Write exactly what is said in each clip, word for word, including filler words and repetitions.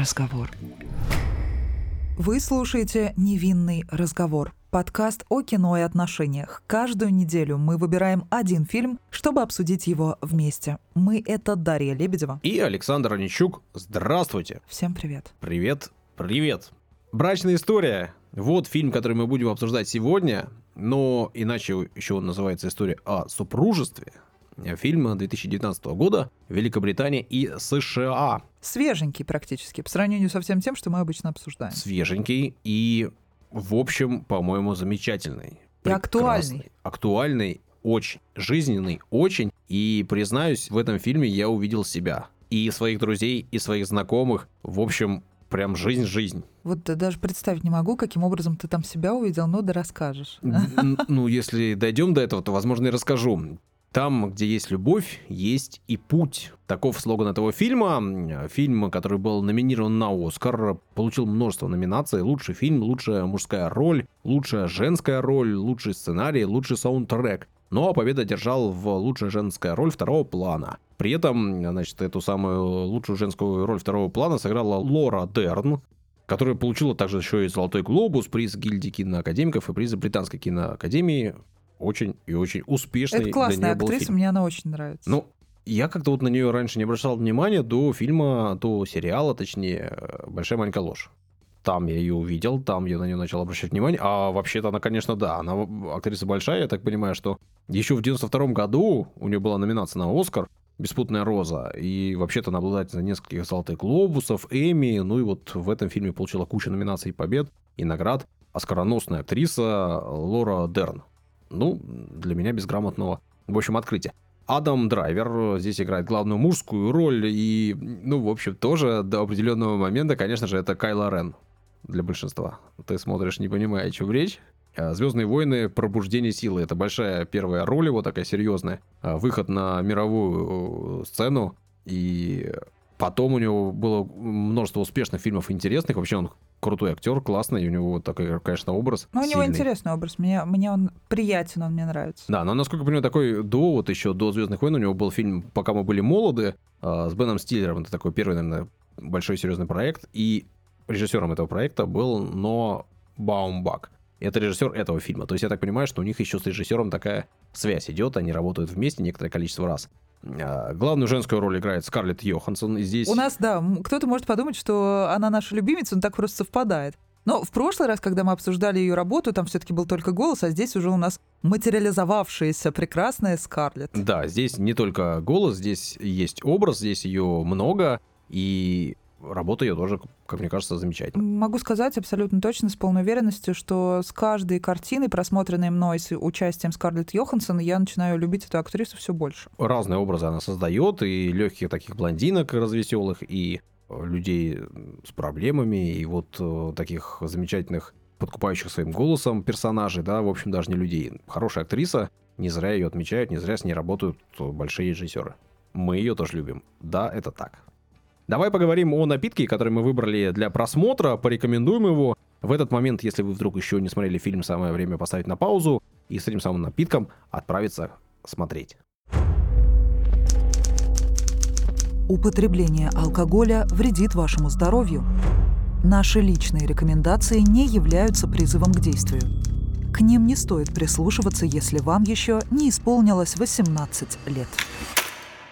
разговор. Вы слушаете «Невинный разговор». Подкаст о кино и отношениях. Каждую неделю мы выбираем один фильм, чтобы обсудить его вместе. Мы — это Дарья Лебедева. И Александр Онищук. Здравствуйте. Всем привет. Привет, привет. «Брачная история». Вот фильм, который мы будем обсуждать сегодня, но иначе еще он называется «История о супружестве». Фильм две тысячи девятнадцатого года, Великобритания и США. Свеженький практически, по сравнению со всем тем, что мы обычно обсуждаем. Свеженький и... в общем, по-моему, замечательный. И актуальный. Актуальный, очень жизненный, очень. И, признаюсь, в этом фильме я увидел себя. И своих друзей, и своих знакомых. В общем, прям жизнь-жизнь. Вот даже представить не могу, каким образом ты там себя увидел, но да расскажешь. Ну, если дойдем до этого, то, возможно, и расскажу. «Там, где есть любовь, есть и путь». Таков слоган этого фильма. Фильм, который был номинирован на «Оскар», получил множество номинаций. Лучший фильм, лучшая мужская роль, лучшая женская роль, лучший сценарий, лучший саундтрек. Но победу одержал в лучшая женская роль второго плана. При этом, значит, эту самую лучшую женскую роль второго плана сыграла Лора Дерн, которая получила также еще и «Золотой глобус», приз гильдии киноакадемиков и призы Британской киноакадемии. Очень и очень успешный. Это классная актриса, мне она очень нравится. Ну, я как-то вот на нее раньше не обращал внимания до фильма, до сериала, точнее, «Большая маленькая ложь». Там я ее увидел, там я на нее начал обращать внимание. А вообще-то она, конечно, да, она актриса большая, я так понимаю, что еще в девяносто втором году у нее была номинация на «Оскар», «Беспутная роза», и вообще-то она обладательница нескольких «Золотых глобусов», «Эмми», ну и вот в этом фильме получила кучу номинаций, побед и наград оскароносная актриса Лора Дерн. Ну, для меня безграмотного, в общем, открытия. Адам Драйвер здесь играет главную мужскую роль, и, ну, в общем, тоже до определенного момента, конечно же, это Кайло Рен для большинства. Ты смотришь, не понимая, о чем речь. «Звездные войны. Пробуждение силы» — это большая первая роль его, такая серьезная. Выход на мировую сцену, и потом у него было множество успешных фильмов интересных. Вообще он крутой актер, классный, у него такой, конечно, образ. Ну, у него интересный образ, мне, мне он приятен, он мне нравится. Да, но, насколько я понимаю, такой до, вот еще до «Звездных войн» у него был фильм «Пока мы были молоды» с Беном Стиллером, это такой первый, наверное, большой серьезный проект, и режиссером этого проекта был Ной Баумбак. Это режиссер этого фильма, то есть я так понимаю, что у них еще с режиссером такая связь идет, они работают вместе некоторое количество раз. Главную женскую роль играет Скарлетт Йоханссон. И здесь... У нас, да, кто-то может подумать, что она наша любимица, но так просто совпадает. Но в прошлый раз, когда мы обсуждали ее работу, там все-таки был только голос, а здесь уже у нас материализовавшаяся прекрасная Скарлетт. Да, здесь не только голос, здесь есть образ, здесь ее много, и работа ее тоже, как мне кажется, замечательная. Могу сказать абсолютно точно, с полной уверенностью, что с каждой картиной, просмотренной мной с участием Скарлетт Йоханссон, я начинаю любить эту актрису все больше. Разные образы она создает, и легких таких блондинок развеселых, и людей с проблемами, и вот таких замечательных, подкупающих своим голосом персонажей, да, в общем, даже не людей. Хорошая актриса, не зря ее отмечают, не зря с ней работают большие режиссеры. Мы ее тоже любим. Да, это так. Давай поговорим о напитке, который мы выбрали для просмотра, порекомендуем его. В этот момент, если вы вдруг еще не смотрели фильм, самое время поставить на паузу и с этим самым напитком отправиться смотреть. Употребление алкоголя вредит вашему здоровью. Наши личные рекомендации не являются призывом к действию. К ним не стоит прислушиваться, если вам еще не исполнилось восемнадцать лет.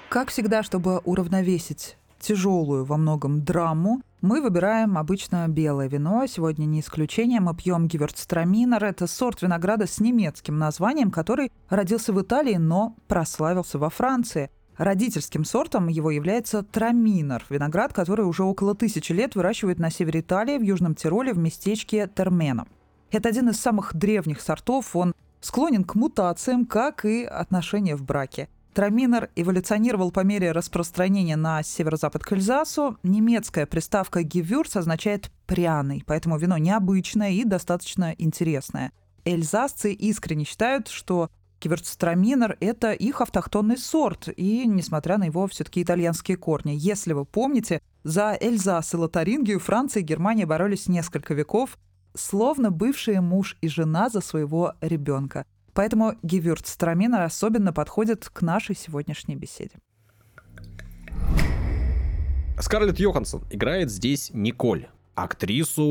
Как всегда, чтобы уравновесить тяжелую во многом драму, мы выбираем обычно белое вино. Сегодня не исключение. Мы пьем Gewürztraminer. Это сорт винограда с немецким названием, который родился в Италии, но прославился во Франции. Родительским сортом его является траминер, виноград, который уже около тысячи лет выращивают на севере Италии, в Южном Тироле, в местечке Термено. Это один из самых древних сортов. Он склонен к мутациям, как и отношения в браке. Траминер эволюционировал по мере распространения на северо-запад к Эльзасу. Немецкая приставка «gewürz» означает «пряный», поэтому вино необычное и достаточно интересное. Эльзасцы искренне считают, что Gewürztraminer – это их автохтонный сорт, и, несмотря на его все-таки итальянские корни. Если вы помните, за Эльзас и Лотарингию Франция и Германия боролись несколько веков, словно бывшие муж и жена за своего ребенка. Поэтому Gewürztraminer особенно подходит к нашей сегодняшней беседе. Скарлетт Йоханссон играет здесь Николь, актрису,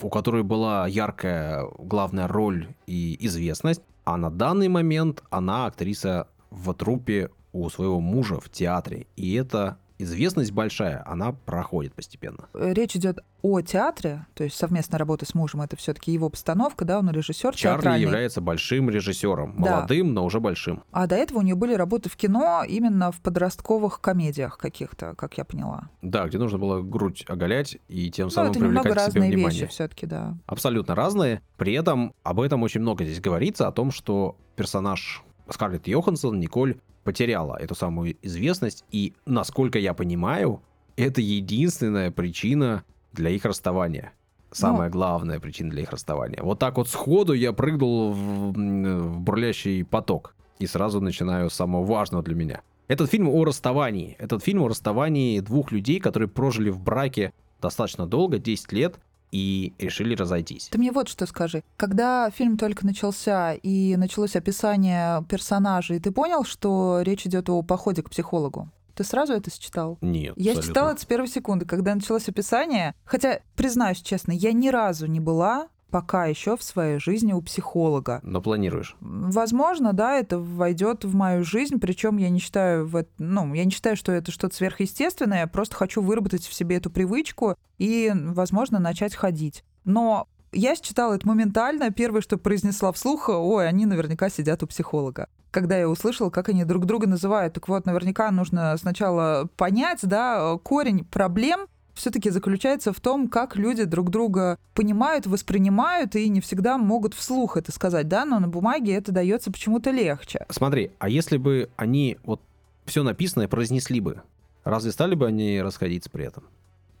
у которой была яркая главная роль и известность, а на данный момент она актриса в труппе у своего мужа в театре, и эта известность большая, она проходит постепенно. Речь идет о театре, то есть совместная работа с мужем, это все-таки его постановка, да, он режиссер театральный. Чарли является большим режиссером, молодым, да, но уже большим. А до этого у нее были работы в кино именно в подростковых комедиях каких-то, как я поняла. Да, где нужно было грудь оголять и тем ну, самым привлекать к себе внимание. Это немного разные вещи все-таки, да. Абсолютно разные. При этом об этом очень много здесь говорится, о том, что персонаж Скарлетт Йоханссон, Николь, потеряла эту самую известность, и, насколько я понимаю, это единственная причина для их расставания. Самая ну, главная причина для их расставания. Вот так вот сходу я прыгнул в, в бурлящий поток. И сразу начинаю с самого важного для меня. Этот фильм о расставании. Этот фильм о расставании двух людей, которые прожили в браке достаточно долго, десять лет, и решили разойтись. Ты мне вот что скажи. Когда фильм только начался и началось описание персонажей, ты понял, что речь идет о походе к психологу? Ты сразу это считал? Нет, я абсолютно. Считала это с первой секунды, когда началось описание. Хотя, признаюсь честно, я ни разу не была пока еще в своей жизни у психолога. Но планируешь? Возможно, да, это войдет в мою жизнь, причем я не считаю, в это, ну, я не считаю, что это что-то сверхъестественное, я просто хочу выработать в себе эту привычку и, возможно, начать ходить. Но я считала это моментально, первое, что произнесла вслух, ой, они наверняка сидят у психолога. Когда я услышала, как они друг друга называют, так вот, наверняка нужно сначала понять, да, корень проблем, все-таки заключается в том, как люди друг друга понимают, воспринимают и не всегда могут вслух это сказать, да, но на бумаге это дается почему-то легче. Смотри, а если бы они вот все написанное произнесли бы, разве стали бы они расходиться при этом?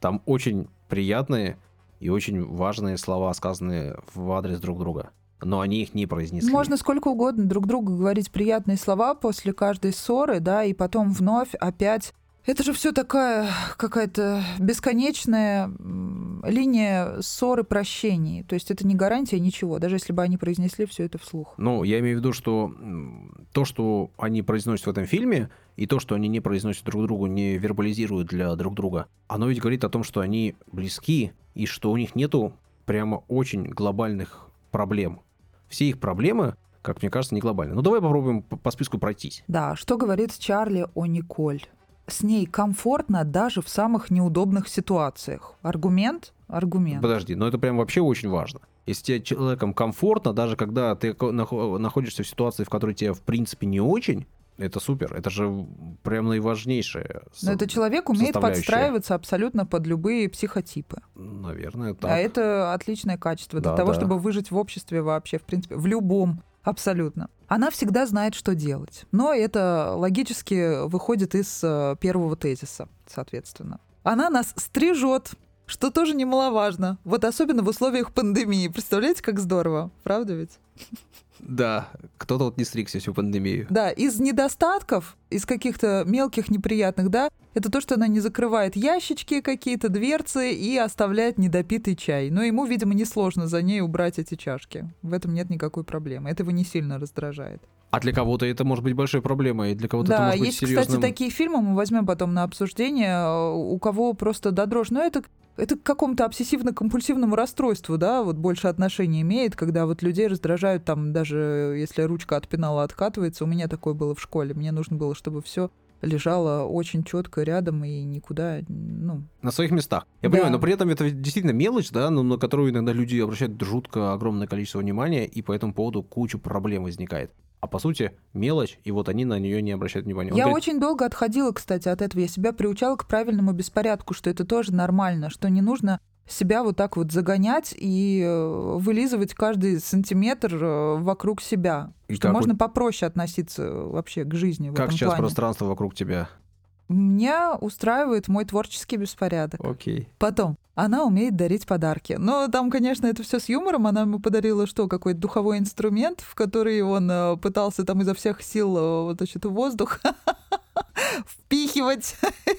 Там очень приятные и очень важные слова, сказанные в адрес друг друга, но они их не произнесли. Можно сколько угодно друг другу говорить приятные слова после каждой ссоры, да, и потом вновь опять... Это же все такая какая-то бесконечная линия ссоры прощений. То есть это не гарантия ничего, даже если бы они произнесли все это вслух. Ну, я имею в виду, что то, что они произносят в этом фильме, и то, что они не произносят друг другу, не вербализируют для друг друга, оно ведь говорит о том, что они близки, и что у них нету прямо очень глобальных проблем. Все их проблемы, как мне кажется, не глобальны. Ну, давай попробуем по списку пройтись. Да, что говорит Чарли о Николь? С ней комфортно даже в самых неудобных ситуациях. Аргумент? Аргумент. Подожди, но это прям вообще очень важно. Если тебе человеком комфортно, даже когда ты находишься в ситуации, в которой тебе в принципе не очень, это супер. Это же прям наиважнейшее. Но этот человек умеет подстраиваться абсолютно под любые психотипы. Наверное, так. А это отличное качество для да, того, да. чтобы выжить в обществе вообще, в принципе, в любом. Абсолютно. Она всегда знает, что делать. Но это логически выходит из первого тезиса, соответственно. Она нас стрижет, что тоже немаловажно. Вот особенно в условиях пандемии. Представляете, как здорово? Правда ведь? Да, кто-то вот не стригся всю пандемию. Да, из недостатков, из каких-то мелких неприятных, да, это то, что она не закрывает ящички какие-то, дверцы и оставляет недопитый чай. Но ему, видимо, несложно за ней убрать эти чашки. В этом нет никакой проблемы. Это его не сильно раздражает. А для кого-то это может быть большой проблемой, и для кого-то да, это может быть серьезным... Да, есть, кстати, такие фильмы, мы возьмем потом на обсуждение, у кого просто до дрожи. Но это... Это к какому-то обсессивно-компульсивному расстройству, да, вот больше отношения имеет, когда вот людей раздражают, там, даже если ручка от пенала откатывается, у меня такое было в школе, мне нужно было, чтобы все лежало очень четко рядом и никуда, ну... На своих местах. Я да. понимаю, но при этом это действительно мелочь, да, но на которую иногда люди обращают жутко огромное количество внимания, и по этому поводу куча проблем возникает. А по сути мелочь, и вот они на нее не обращают внимания. Я говорит... очень долго отходила, кстати, от этого. Я себя приучала к правильному беспорядку, что это тоже нормально, что не нужно себя вот так вот загонять и вылизывать каждый сантиметр вокруг себя. И что можно вот... попроще относиться вообще к жизни в как этом сейчас плане. Пространство вокруг тебя? Меня устраивает мой творческий беспорядок. Окей. Потом, она умеет дарить подарки. Но там, конечно, это все с юмором. Она ему подарила что, какой-то духовой инструмент, в который он пытался там изо всех сил, значит, воздух впихивать.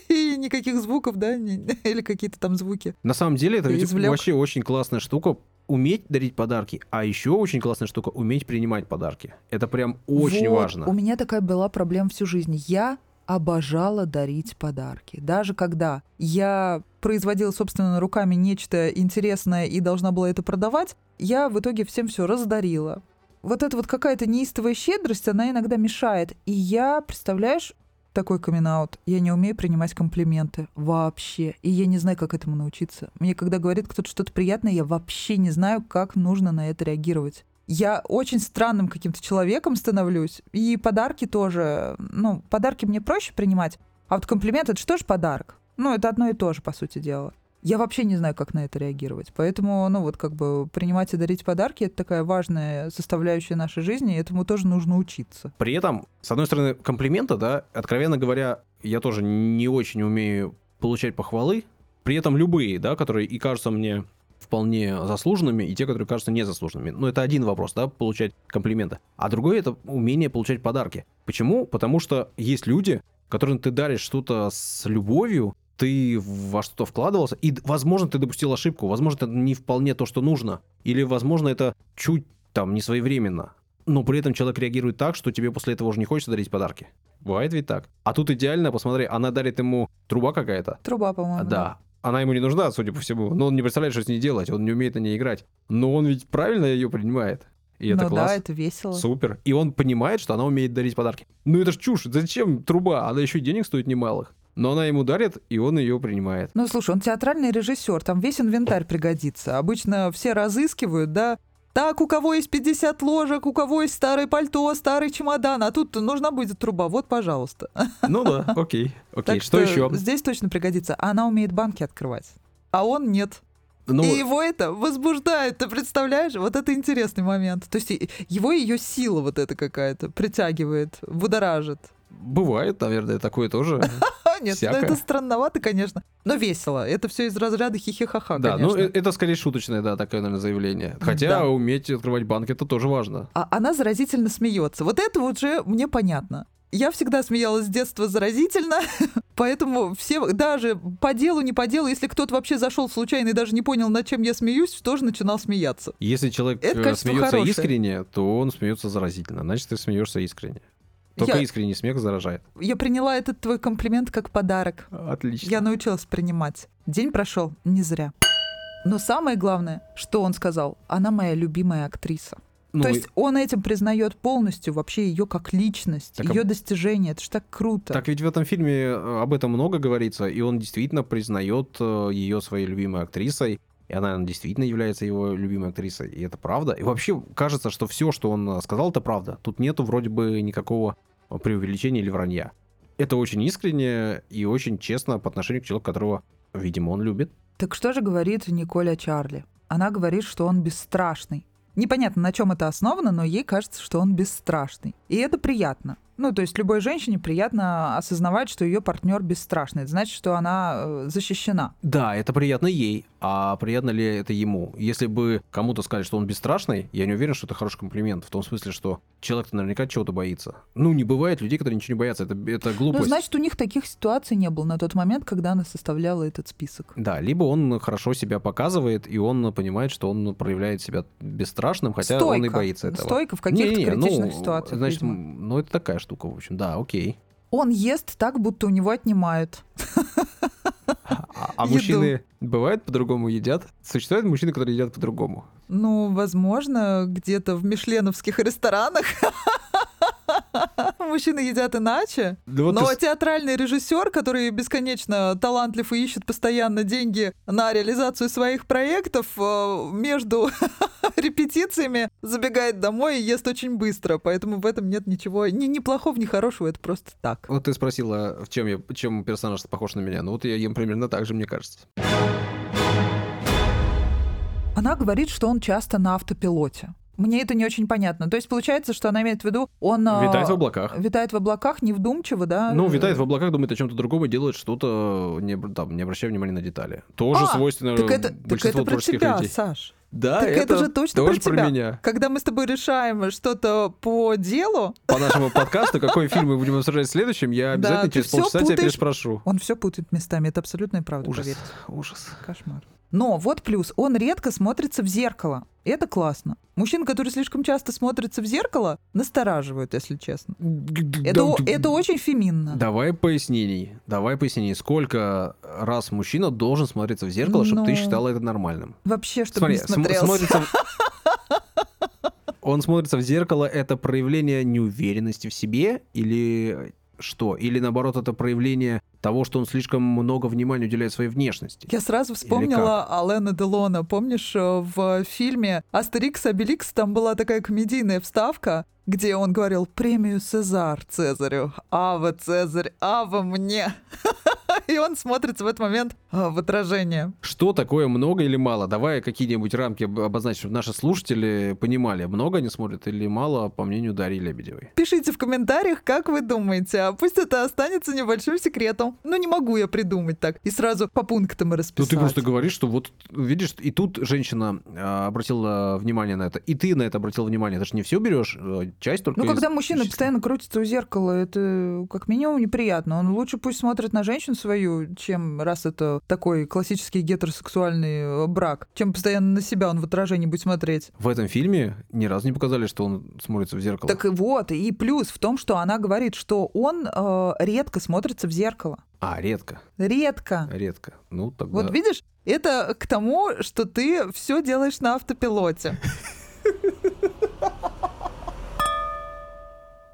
И никаких звуков, да, или какие-то там звуки. На самом деле, это ведь вообще очень классная штука. Уметь дарить подарки, а еще очень классная штука — уметь принимать подарки. Это прям очень важно. У меня такая была проблема всю жизнь. Я обожала дарить подарки. Даже когда я производила собственными руками нечто интересное и должна была это продавать, я в итоге всем все раздарила. Вот эта вот какая-то неистовая щедрость, она иногда мешает. И я, представляешь, такой камин-аут. Я не умею принимать комплименты вообще. И я не знаю, как этому научиться. Мне когда говорит кто-то что-то приятное, я вообще не знаю, как нужно на это реагировать. Я очень странным каким-то человеком становлюсь. И подарки тоже. Ну, подарки мне проще принимать. А вот комплимент — это же тоже подарок. Ну, это одно и то же, по сути дела. Я вообще не знаю, как на это реагировать. Поэтому, ну, вот как бы принимать и дарить подарки — это такая важная составляющая нашей жизни, и этому тоже нужно учиться. При этом, с одной стороны, комплименты, да, откровенно говоря, я тоже не очень умею получать похвалы. При этом любые, да, которые и кажутся мне вполне заслуженными, и те, которые кажутся незаслуженными. Но это один вопрос, да, получать комплименты. А другой — это умение получать подарки. Почему? Потому что есть люди, которым ты даришь что-то с любовью, ты во что-то вкладывался, и, возможно, ты допустил ошибку, возможно, это не вполне то, что нужно, или, возможно, это чуть, там, не своевременно, но при этом человек реагирует так, что тебе после этого уже не хочется дарить подарки. Бывает ведь так. А тут идеально, посмотри, она дарит ему труба какая-то. Труба, по-моему. Да. да. Она ему не нужна, судя по всему, но он не представляет, что с ней делать, он не умеет на ней играть. Но он ведь правильно ее принимает. И это ну класс. Да, это весело. Супер. И он понимает, что она умеет дарить подарки. Ну это ж чушь, зачем труба? Она еще и денег стоит немалых. Но она ему дарит, и он ее принимает. Ну, слушай, он театральный режиссер, там весь инвентарь пригодится. Обычно все разыскивают, да? Так, у кого есть пятьдесят ложек, у кого есть старое пальто, старый чемодан, а тут нужна будет труба, вот, пожалуйста. Ну да, окей, окей, что еще? Здесь точно пригодится. Она умеет банки открывать, а он нет. Ну, и его это возбуждает, ты представляешь? Вот это интересный момент. То есть его ее сила вот эта какая-то притягивает, будоражит. Бывает, наверное, такое тоже. Нет, всякое. Ну это странновато, конечно, но весело. Это все из разряда хихи-ха-ха, да, конечно. Да, ну это скорее шуточное, да, такое, наверное, заявление. Хотя да. Уметь открывать банк — это тоже важно. А она заразительно смеется. Вот это уже мне понятно. Я всегда смеялась с детства заразительно, поэтому все, даже по делу, не по делу, если кто-то вообще зашел случайно и даже не понял, над чем я смеюсь, тоже начинал смеяться. Если человек это смеется хорошее. искренне, то он смеется заразительно, значит, ты смеешься искренне. Только я... искренний смех заражает. Я приняла этот твой комплимент как подарок. Отлично. Я научилась принимать. День прошел не зря. Но самое главное, что он сказал, она моя любимая актриса. Ну, То и... есть он этим признает полностью вообще ее как личность, так, ее достижения. Это же так круто. Так ведь в этом фильме об этом много говорится, и он действительно признает ее своей любимой актрисой. И она действительно является его любимой актрисой. И это правда. И вообще кажется, что все, что он сказал, это правда. Тут нету вроде бы никакого преувеличения или вранья. Это очень искренне и очень честно по отношению к человеку, которого, видимо, он любит. Так что же говорит Николь о Чарли? Она говорит, что он бесстрашный. Непонятно, на чем это основано, но ей кажется, что он бесстрашный. И это приятно. Ну, то есть любой женщине приятно осознавать, что ее партнер бесстрашный. Это значит, что она защищена. Да, это приятно ей. А приятно ли это ему? Если бы кому-то сказали, что он бесстрашный, я не уверен, что это хороший комплимент. В том смысле, что человек-то наверняка чего-то боится. Ну, не бывает людей, которые ничего не боятся. Это, это глупость. Ну, значит, у них таких ситуаций не было на тот момент, когда она составляла этот список. Да, либо он хорошо себя показывает, и он понимает, что он проявляет себя бесстрашным, хотя стойко. Он и боится этого. Стойко в каких-то Не-не-не, критичных ну, ситуациях. Значит, видимо. ну, это такая штука. штука, в общем, да, окей. Он ест так, будто у него отнимают. А, а мужчины бывают по-другому едят? Существуют мужчины, которые едят по-другому? Ну, возможно, где-то в мишленовских ресторанах мужчины едят иначе. Да вот Но ты... театральный режиссер, который бесконечно талантлив и ищет постоянно деньги на реализацию своих проектов, между репетициями забегает домой и ест очень быстро. Поэтому в этом нет ничего ни, ни плохого, ни хорошего. Это просто так. Вот ты спросила, в чем, я, чем персонаж похож на меня. Ну вот я ем примерно так же, мне кажется. Она говорит, что он часто на автопилоте. Мне это не очень понятно. То есть получается, что она имеет в виду, он... Витает в облаках. Витает в облаках, невдумчиво, да? Ну, витает в облаках, думает о чем-то другом и делает что-то, не, там, не обращая внимания на детали. Тоже а, свойственно так это, большинству так это творческих про тебя, людей. Саш. Да, так это, это же точно про тебя. Про меня. Когда мы с тобой решаем что-то по делу... По нашему подкасту, какой фильм мы будем обсуждать в следующем, я обязательно через полчаса тебя переспрошу. Он все путает местами, это абсолютная правда, поверьте. Ужас, ужас. Кошмар. Но вот плюс, он редко смотрится в зеркало. Это классно. Мужчин, которые слишком часто смотрятся в зеркало, настораживают, если честно. Это, это очень феминно. Давай пояснений. Давай пояснений. Сколько раз мужчина должен смотреться в зеркало, чтобы Но... ты считала это нормальным? Вообще, чтобы Смотри, не смотрелся. См- смотрится... Он смотрится в зеркало, это проявление неуверенности в себе или... Что? Или, наоборот, это проявление того, что он слишком много внимания уделяет своей внешности? Я сразу вспомнила Алана Делона. Помнишь, в фильме «Астерикс, Обеликс» там была такая комедийная вставка, где он говорил «Премию Цезар Цезарю, ава Цезарь, ава мне». И он смотрится в этот момент в отражение. Что такое много или мало? Давай какие-нибудь рамки обозначим, чтобы наши слушатели понимали, много они смотрят или мало, по мнению Дарьи Лебедевой. Пишите в комментариях, как вы думаете. А пусть это останется небольшим секретом. Ну, не могу я придумать так и сразу по пунктам расписать. Ну, ты просто говоришь, что вот, видишь, и тут женщина э, обратила внимание на это, и ты на это обратила внимание. Ты же не все берешь, часть только... Ну, когда из... мужчина постоянно крутится у зеркала, это как минимум неприятно. Он лучше пусть смотрит на женщину свою, чем раз это такой классический гетеросексуальный брак, чем постоянно на себя он в отражении будет смотреть. В этом фильме ни разу не показали, что он смотрится в зеркало. Так вот, и плюс в том, что она говорит, что он э, редко смотрится в зеркало. А, редко. Редко. Редко. Ну, тогда... Вот видишь, это к тому, что ты все делаешь на автопилоте.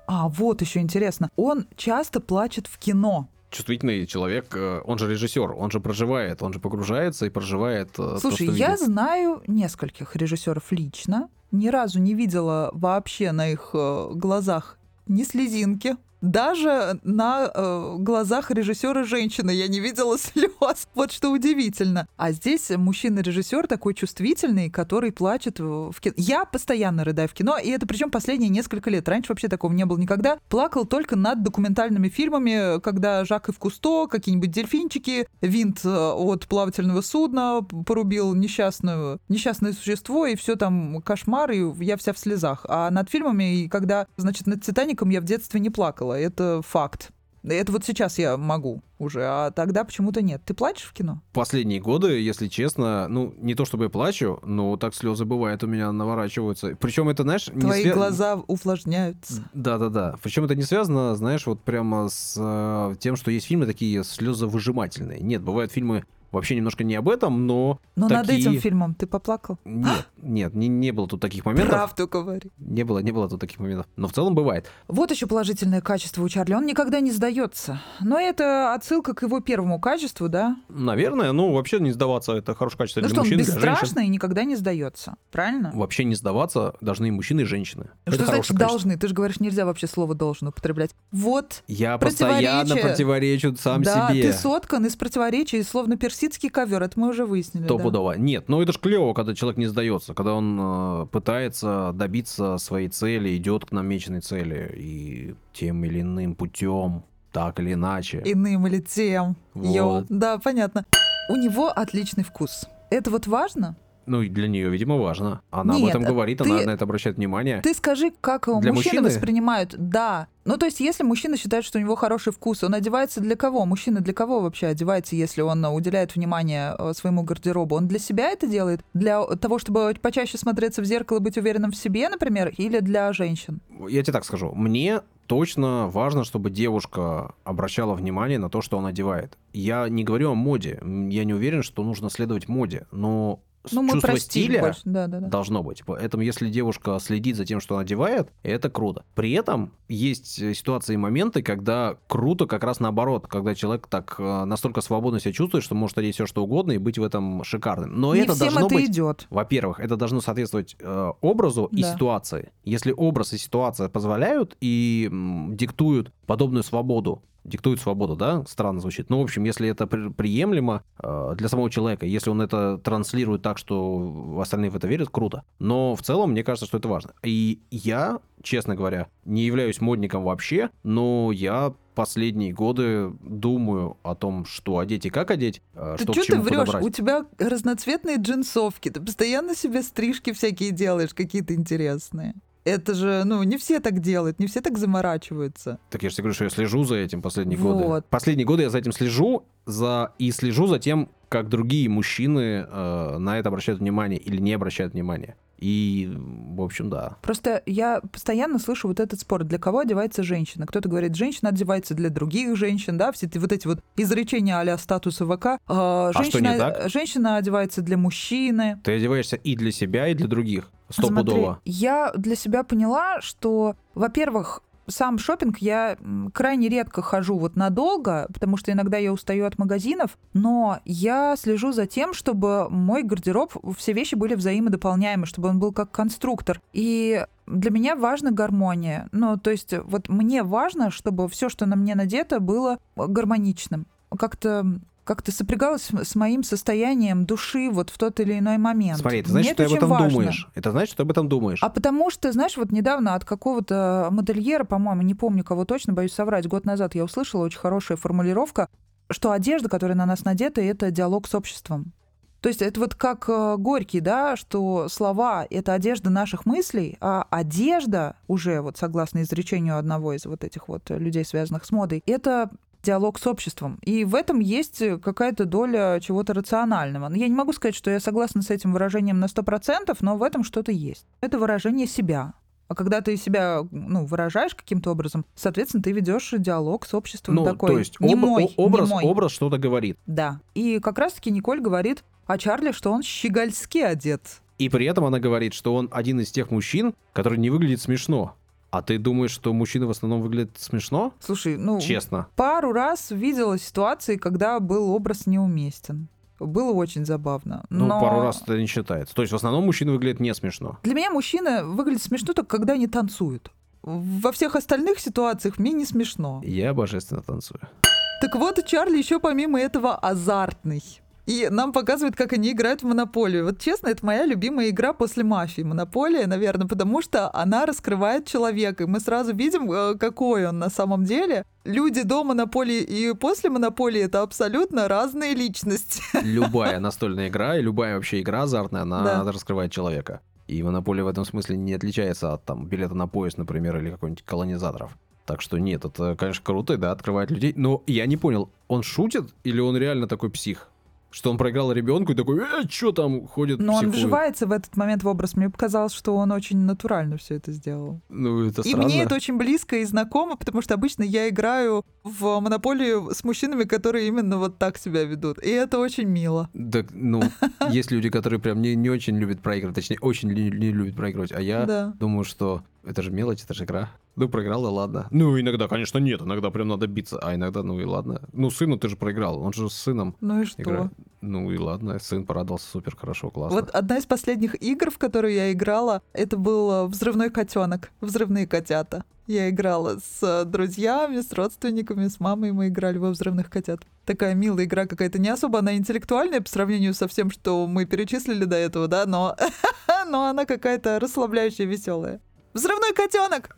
А вот еще интересно. Он часто плачет в кино. Чувствительный человек, он же режиссер, он же проживает, он же погружается и проживает. Слушай, то, что я видит. Знаю нескольких режиссеров лично, ни разу не видела вообще на их глазах ни слезинки. Даже на э, глазах режиссера женщины я не видела слез. Вот что удивительно. А здесь мужчина-режиссер такой чувствительный, который плачет в кино. Я постоянно рыдаю в кино, и это причем последние несколько лет. Раньше вообще такого не было никогда. Плакал только над документальными фильмами, когда Жак Ив Кусто, какие-нибудь дельфинчики, винт от плавательного судна порубил несчастную, несчастное существо, и все там кошмар, и я вся в слезах. А над фильмами, и когда, значит, над «Титаником» я в детстве не плакала. Это факт. Это вот сейчас я могу уже, а тогда почему-то нет. Ты плачешь в кино? Последние годы, если честно, ну, не то чтобы я плачу, но так слезы бывают у меня наворачиваются. Причем это, знаешь... Твои не свя... глаза увлажняются. Да-да-да. Причем это не связано, знаешь, вот прямо с э, тем, что есть фильмы такие слезовыжимательные. Нет, бывают фильмы вообще немножко не об этом, но... Но такие... над этим фильмом ты поплакал? Нет, нет, не, не было тут таких моментов. Правду говори. Не было, не было тут таких моментов. Но в целом бывает. Вот еще положительное качество у Чарли. Он никогда не сдается. Но это отсылка к его первому качеству, да? Наверное, ну вообще не сдаваться — это хорошее качество ну, для мужчин. Ну что, он бесстрашный и никогда не сдается, правильно? Вообще не сдаваться должны и мужчины, и женщины. Что это значит должны? Ты же говоришь, нельзя вообще слово «должен» употреблять. Вот я постоянно противоречу сам да, себе. Да, ты соткан из противоречий, словно персидский ковер, это мы уже выяснили. Топудово. Да? Нет, ну это ж клево, когда человек не сдается, когда он э, пытается добиться своей цели, идет к намеченной цели и тем или иным путем, так или иначе. Иным или тем. Вот. Йо. Да, понятно. У него отличный вкус. Это вот важно? Ну, и для нее, видимо, важно. Она Нет, об этом говорит, ты, она на это обращает внимание. Ты скажи, как для мужчины, мужчины воспринимают. Да. Ну, то есть, если мужчина считает, что у него хороший вкус, он одевается для кого? Мужчина для кого вообще одевается, если он уделяет внимание своему гардеробу? Он для себя это делает? Для того, чтобы почаще смотреться в зеркало и быть уверенным в себе, например? Или для женщин? Я тебе так скажу. Мне... Точно важно, чтобы девушка обращала внимание на то, что она одевает. Я не говорю о моде. Я не уверен, что нужно следовать моде. Но ну, чувство стиля да, да, да. должно быть. Поэтому если девушка следит за тем, что она одевает, это круто. При этом есть ситуации и моменты, когда круто как раз наоборот. Когда человек так настолько свободно себя чувствует, что может одеть все что угодно и быть в этом шикарным. Но не это должно это быть... Идет. Во-первых, это должно соответствовать э, образу да. и ситуации. Если образ и ситуация позволяют и диктуют подобную свободу. Диктует свободу, да? Странно звучит. Но, в общем, если это приемлемо для самого человека, если он это транслирует так, что остальные в это верят, круто. Но в целом, мне кажется, что это важно. И я, честно говоря, не являюсь модником вообще, но я последние годы думаю о том, что одеть и как одеть, ты что к чему ты врешь? Подобрать. У тебя разноцветные джинсовки, ты постоянно себе стрижки всякие делаешь, какие-то интересные. Это же, ну, не все так делают, не все так заморачиваются. Так я же тебе говорю, что я слежу за этим последние вот. годы. Последние годы я за этим слежу за... и слежу за тем, как другие мужчины э, на это обращают внимание или не обращают внимания. И, в общем, да. Просто я постоянно слышу вот этот спор. Для кого одевается женщина? Кто-то говорит, женщина одевается для других женщин, да, все эти, вот эти вот изречения а-ля статуса ВК. А что не так? Женщина одевается для мужчины. Ты одеваешься и для себя, и для других. Стопудово. Я для себя поняла, что, во-первых, сам шопинг я крайне редко хожу вот надолго, потому что иногда я устаю от магазинов, но я слежу за тем, чтобы мой гардероб, все вещи были взаимодополняемы, чтобы он был как конструктор. И для меня важна гармония. Ну, то есть вот мне важно, чтобы все, что на мне надето, было гармоничным. Как-то... как-то сопрягалось с моим состоянием души вот в тот или иной момент. Смотри, это значит, что ты об этом важно. думаешь. Это значит, что ты об этом думаешь. А потому что, знаешь, вот недавно от какого-то модельера, по-моему, не помню кого точно, боюсь соврать, год назад я услышала очень хорошая формулировка, что одежда, которая на нас надета, это диалог с обществом. То есть это вот как Горький, да, что слова — это одежда наших мыслей, а одежда уже, вот согласно изречению одного из вот этих вот людей, связанных с модой, это... диалог с обществом. И в этом есть какая-то доля чего-то рационального. Я не могу сказать, что я согласна с этим выражением на сто процентов, но в этом что-то есть. Это выражение себя. А когда ты себя, ну, выражаешь каким-то образом, соответственно, ты ведешь диалог с обществом, ну, такой. То есть не об- мой, образ, не мой. Образ что-то говорит. Да. И как раз-таки Николь говорит о Чарли, что он щегольски одет. И при этом она говорит, что он один из тех мужчин, который не выглядит смешно. А ты думаешь, что мужчины в основном выглядят смешно? Слушай, ну, честно, пару раз видела ситуации, когда был образ неуместен. Было очень забавно. Но... Ну, пару раз это не считается. То есть в основном мужчины выглядят не смешно. Для меня мужчины выглядят смешно только когда они танцуют. Во всех остальных ситуациях мне не смешно. Я божественно танцую. Так вот, Чарли еще помимо этого азартный. И нам показывают, как они играют в «Монополию». Вот честно, это моя любимая игра после «Мафии». «Монополия», наверное, потому что она раскрывает человека. И мы сразу видим, какой он на самом деле. Люди до «Монополии» и после «Монополии» — это абсолютно разные личности. Любая настольная игра и любая вообще игра азартная, она да. раскрывает человека. И «Монополия» в этом смысле не отличается от там «Билета на поезд», например, или какой-нибудь «Колонизаторов». Так что нет, это, конечно, круто, да, открывает людей. Но я не понял, он шутит или он реально такой псих? Что он проиграл ребенку и такой, э, что там ходит. Но психует. Он вживается в этот момент в образ. Мне показалось, что он очень натурально все это сделал. Ну, это странно. И мне это очень близко и знакомо, потому что обычно я играю в «Монополию» с мужчинами, которые именно вот так себя ведут. И это очень мило. Так, ну, есть люди, которые прям не, не очень любят проигрывать, точнее, очень не, не любят проигрывать. А я да. думаю, что это же мелочь, это же игра. Ну, проиграл, да ладно. Ну, иногда, конечно, нет. Иногда прям надо биться. А иногда, ну и ладно. Ну, сыну ты же проиграл. Он же с сыном. Ну и что? Играет. Ну и ладно. Сын порадовался. Супер, хорошо, классно. Вот одна из последних игр, в которую я играла, это был «Взрывной котенок», «Взрывные котята». Я играла с друзьями, с родственниками, с мамой. Мы играли во «Взрывных котят». Такая милая игра какая-то. Не особо она интеллектуальная по сравнению со всем, что мы перечислили до этого, да, но она какая-то расслабляющая, веселая. «Взрывной котенок».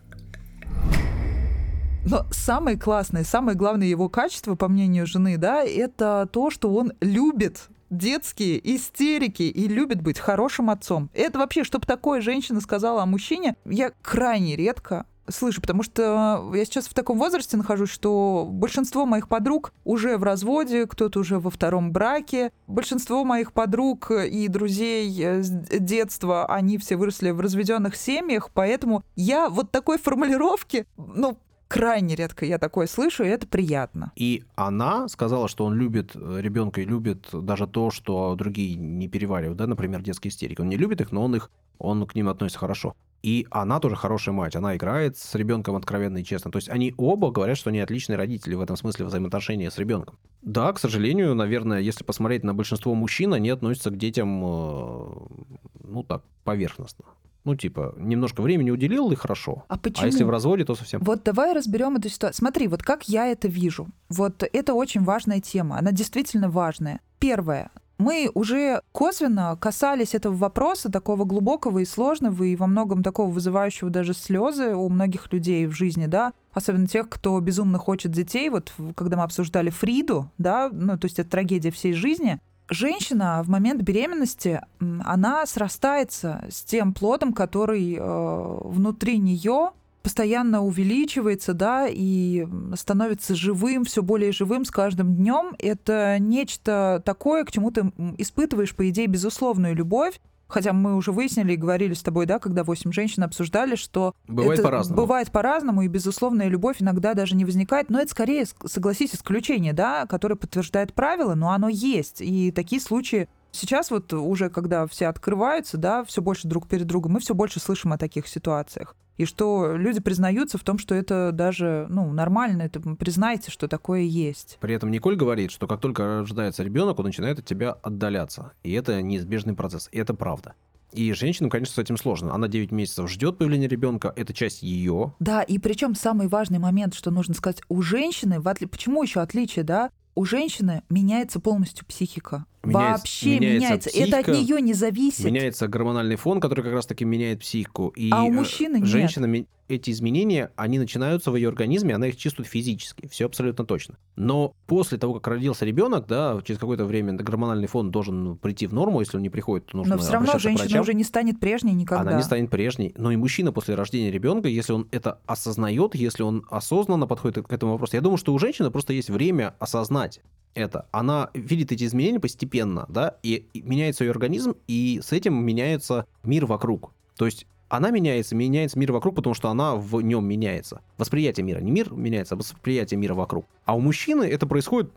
Но самое классное, самое главное его качество, по мнению жены, да, это то, что он любит детские истерики и любит быть хорошим отцом. Это вообще, чтобы такое женщина сказала о мужчине, я крайне редко слышу, потому что я сейчас в таком возрасте нахожусь, что большинство моих подруг уже в разводе, кто-то уже во втором браке. Большинство моих подруг и друзей с детства, они все выросли в разведенных семьях, поэтому я вот такой формулировки, ну, крайне редко я такое слышу, и это приятно. И она сказала, что он любит ребенка и любит даже то, что другие не переваривают, да, например, детские истерики. Он не любит их, но он их, он к ним относится хорошо. И она тоже хорошая мать, она играет с ребенком откровенно и честно. То есть они оба говорят, что они отличные родители в этом смысле взаимоотношения с ребенком. Да, к сожалению, наверное, если посмотреть на большинство мужчин, они относятся к детям, ну так, поверхностно. Ну, типа, немножко времени уделил, и хорошо. А почему? А если в разводе, то совсем. Вот давай разберем эту ситуацию. Смотри, вот как я это вижу. Вот это очень важная тема. Она действительно важная. Первое. Мы уже косвенно касались этого вопроса, такого глубокого и сложного, и во многом такого вызывающего даже слезы у многих людей в жизни, да, особенно тех, кто безумно хочет детей. Вот когда мы обсуждали Фриду, да, ну, то есть это трагедия всей жизни, женщина в момент беременности, она срастается с тем плодом, который э, внутри нее постоянно увеличивается, да, и становится живым, все более живым с каждым днем. Это нечто такое, к чему ты испытываешь, по идее, безусловную любовь. Хотя мы уже выяснили и говорили с тобой, да, когда восемь женщин обсуждали, что бывает это по-разному. Бывает по-разному, и безусловная любовь иногда даже не возникает. Но это скорее, согласись, исключение, да, которое подтверждает правило, но оно есть. И такие случаи сейчас вот уже, когда все открываются, да, все больше друг перед другом, мы все больше слышим о таких ситуациях. И что люди признаются в том, что это даже, ну, нормально, это признайте, что такое есть. При этом Николь говорит, что как только рождается ребенок, он начинает от тебя отдаляться. И это неизбежный процесс, и это правда. И женщинам, конечно, с этим сложно. Она девять месяцев ждет появления ребенка, это часть ее. Да, и причем самый важный момент, что нужно сказать, у женщины, в отли... почему еще отличие, да? У женщины меняется полностью психика. Меняется, Вообще меняется. меняется. Психика, это от нее не зависит. Меняется гормональный фон, который как раз-таки меняет психику. И а у мужчины женщина, нет. Эти изменения, они начинаются в ее организме, она их чувствует физически. Все абсолютно точно. Но после того, как родился ребенок, да, через какое-то время гормональный фон должен прийти в норму. Если он не приходит, то нужно обращаться к врачам. Но все равно женщина уже не станет прежней никогда. Она не станет прежней. Но и мужчина после рождения ребенка, если он это осознает, если он осознанно подходит к этому вопросу, я думаю, что у женщины просто есть время осознать это. Она видит эти изменения постепенно, да, и, и меняется ее организм, и с этим меняется мир вокруг. То есть она меняется, меняется мир вокруг, потому что она в нем меняется. Восприятие мира. Не мир меняется, а восприятие мира вокруг. А у мужчины это происходит...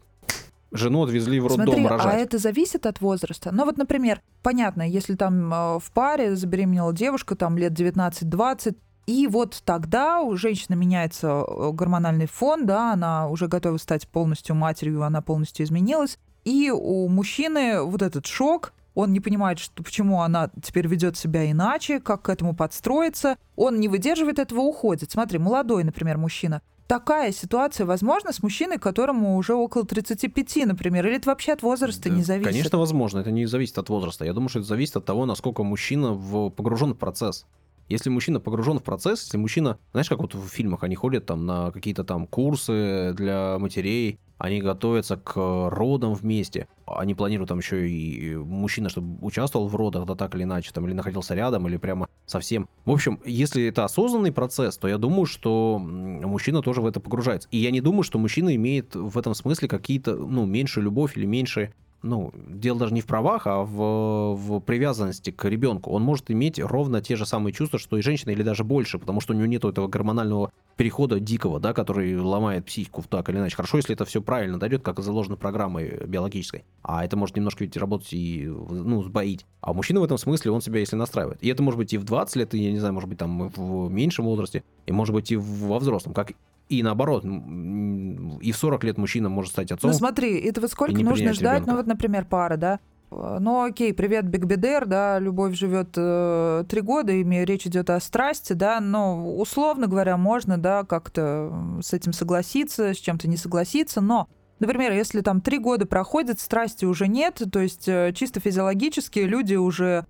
Жену отвезли в роддом Смотри, рожать. А это зависит от возраста. Ну вот, например, понятно, если там в паре забеременела девушка, там лет девятнадцать-двадцать, и вот тогда у женщины меняется гормональный фон, да, она уже готова стать полностью матерью, она полностью изменилась. И у мужчины вот этот шок, он не понимает, что, почему она теперь ведет себя иначе, как к этому подстроиться. Он не выдерживает этого, уходит. Смотри, молодой, например, мужчина. Такая ситуация возможна с мужчиной, которому уже около тридцати пяти, например, или это вообще от возраста да, не зависит? Конечно, возможно, это не зависит от возраста. Я думаю, что это зависит от того, насколько мужчина в... погружен в процесс. Если мужчина погружен в процесс, если мужчина... Знаешь, как вот в фильмах они ходят там на какие-то там курсы для матерей, они готовятся к родам вместе, они планируют там еще и мужчина, чтобы участвовал в родах, да так или иначе, там, или находился рядом, или прямо совсем. В общем, если это осознанный процесс, то я думаю, что мужчина тоже в это погружается. И я не думаю, что мужчина имеет в этом смысле какие-то, ну, меньшую любовь или меньше... Ну, дело даже не в правах, а в, в привязанности к ребенку. Он может иметь ровно те же самые чувства, что и женщина, или даже больше, потому что у него нет этого гормонального перехода дикого, да, который ломает психику так или иначе. Хорошо, если это все правильно дойдет, как заложено программой биологической. А это может немножко ведь работать и, ну, сбоить. А мужчина в этом смысле, он себя если настраивает. И это может быть и в двадцать лет, и, я не знаю, может быть, там в меньшем возрасте, и может быть и во взрослом, как... И наоборот, и в сорок лет мужчина может стать отцом. Ну смотри, это вот сколько нужно ждать, ребенка. Ну вот, например, пара, да? Ну окей, привет, Бигбедер, да, любовь живет э, три года, и речь идет о страсти, да, но условно говоря, можно, да, как-то с этим согласиться, с чем-то не согласиться, но, например, если там три года проходит, страсти уже нет, то есть э, чисто физиологически люди уже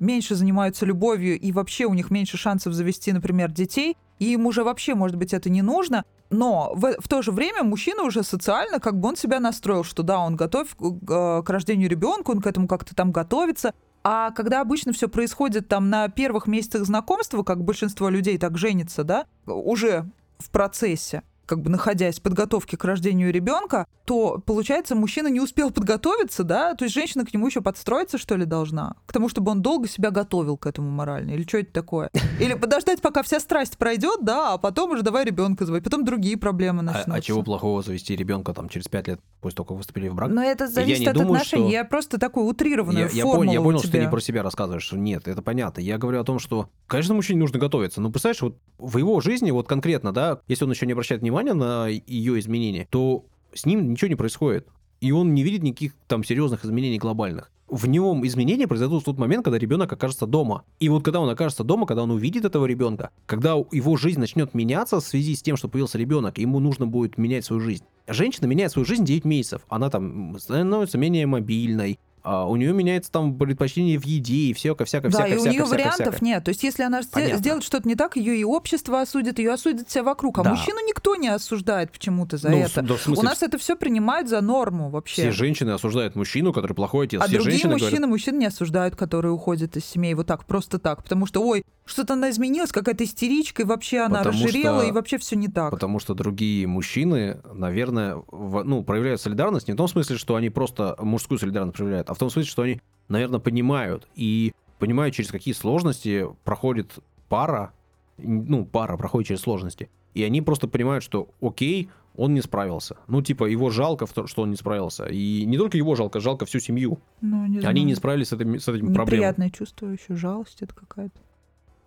меньше занимаются любовью, и вообще у них меньше шансов завести, например, детей, и им уже вообще, может быть, это не нужно, но в, в то же время мужчина уже социально, как бы он себя настроил, что да, он готов к, к рождению ребенка, он к этому как-то там готовится, а когда обычно все происходит там на первых месяцах знакомства, как большинство людей так женится, да, уже в процессе, как бы находясь в подготовке к рождению ребенка, то, получается, мужчина не успел подготовиться, да, то есть женщина к нему еще подстроиться, что ли, должна, к тому, чтобы он долго себя готовил к этому морально, или что это такое? Или подождать, пока вся страсть пройдет, да, а потом уже давай ребенка звать, потом другие проблемы начнутся. А, а чего плохого завести ребенка там через пять лет, пусть только выступили в брак? Но это зависит от думаю, отношений, что... я просто такую утрированную я, формулу я понял, я понял у тебя. Что ты не про себя рассказываешь, нет, это понятно, я говорю о том, что, конечно, мужчине нужно готовиться, но, представляешь, вот в его жизни, вот конкретно, да, если он еще не обращает внимания на ее изменения, то с ним ничего не происходит. И он не видит никаких там серьезных изменений глобальных. В нем изменения произойдут в тот момент, когда ребенок окажется дома. И вот когда он окажется дома, когда он увидит этого ребенка, когда его жизнь начнет меняться в связи с тем, что появился ребенок, ему нужно будет менять свою жизнь. Женщина меняет свою жизнь девять месяцев. Она там становится менее мобильной, а у нее меняется там предпочтение в еде и всякое, всякое, всякое. Да, всяко, и у нее вариантов всяко. Нет. То есть если она Понятно. сделает что-то не так, ее и общество осудит, ее осудит все вокруг. А да. мужчину никто не осуждает почему-то за ну, это. Да, в смысле, у нас это все принимают за норму вообще. Все женщины осуждают мужчину, который плохой отец. А все другие женщины мужчины говорят... мужчин не осуждают, которые уходят из семей вот так, просто так. Потому что, ой, что-то она изменилась, какая-то истеричка, и вообще она потому разжирела, что... и вообще все не так. Потому что другие мужчины, наверное, в... ну, проявляют солидарность не в том смысле, что они просто мужскую солидарность проявляют, а в том смысле, что они, наверное, понимают. И понимают, через какие сложности проходит пара. Ну, пара проходит через сложности. И они просто понимают, что окей, он не справился. Ну, типа, его жалко, что он не справился. И не только его жалко, жалко всю семью. Ну, не они не справились с этим, с этим неприятное проблемой. Неприятное чувство еще, жалость это какая-то.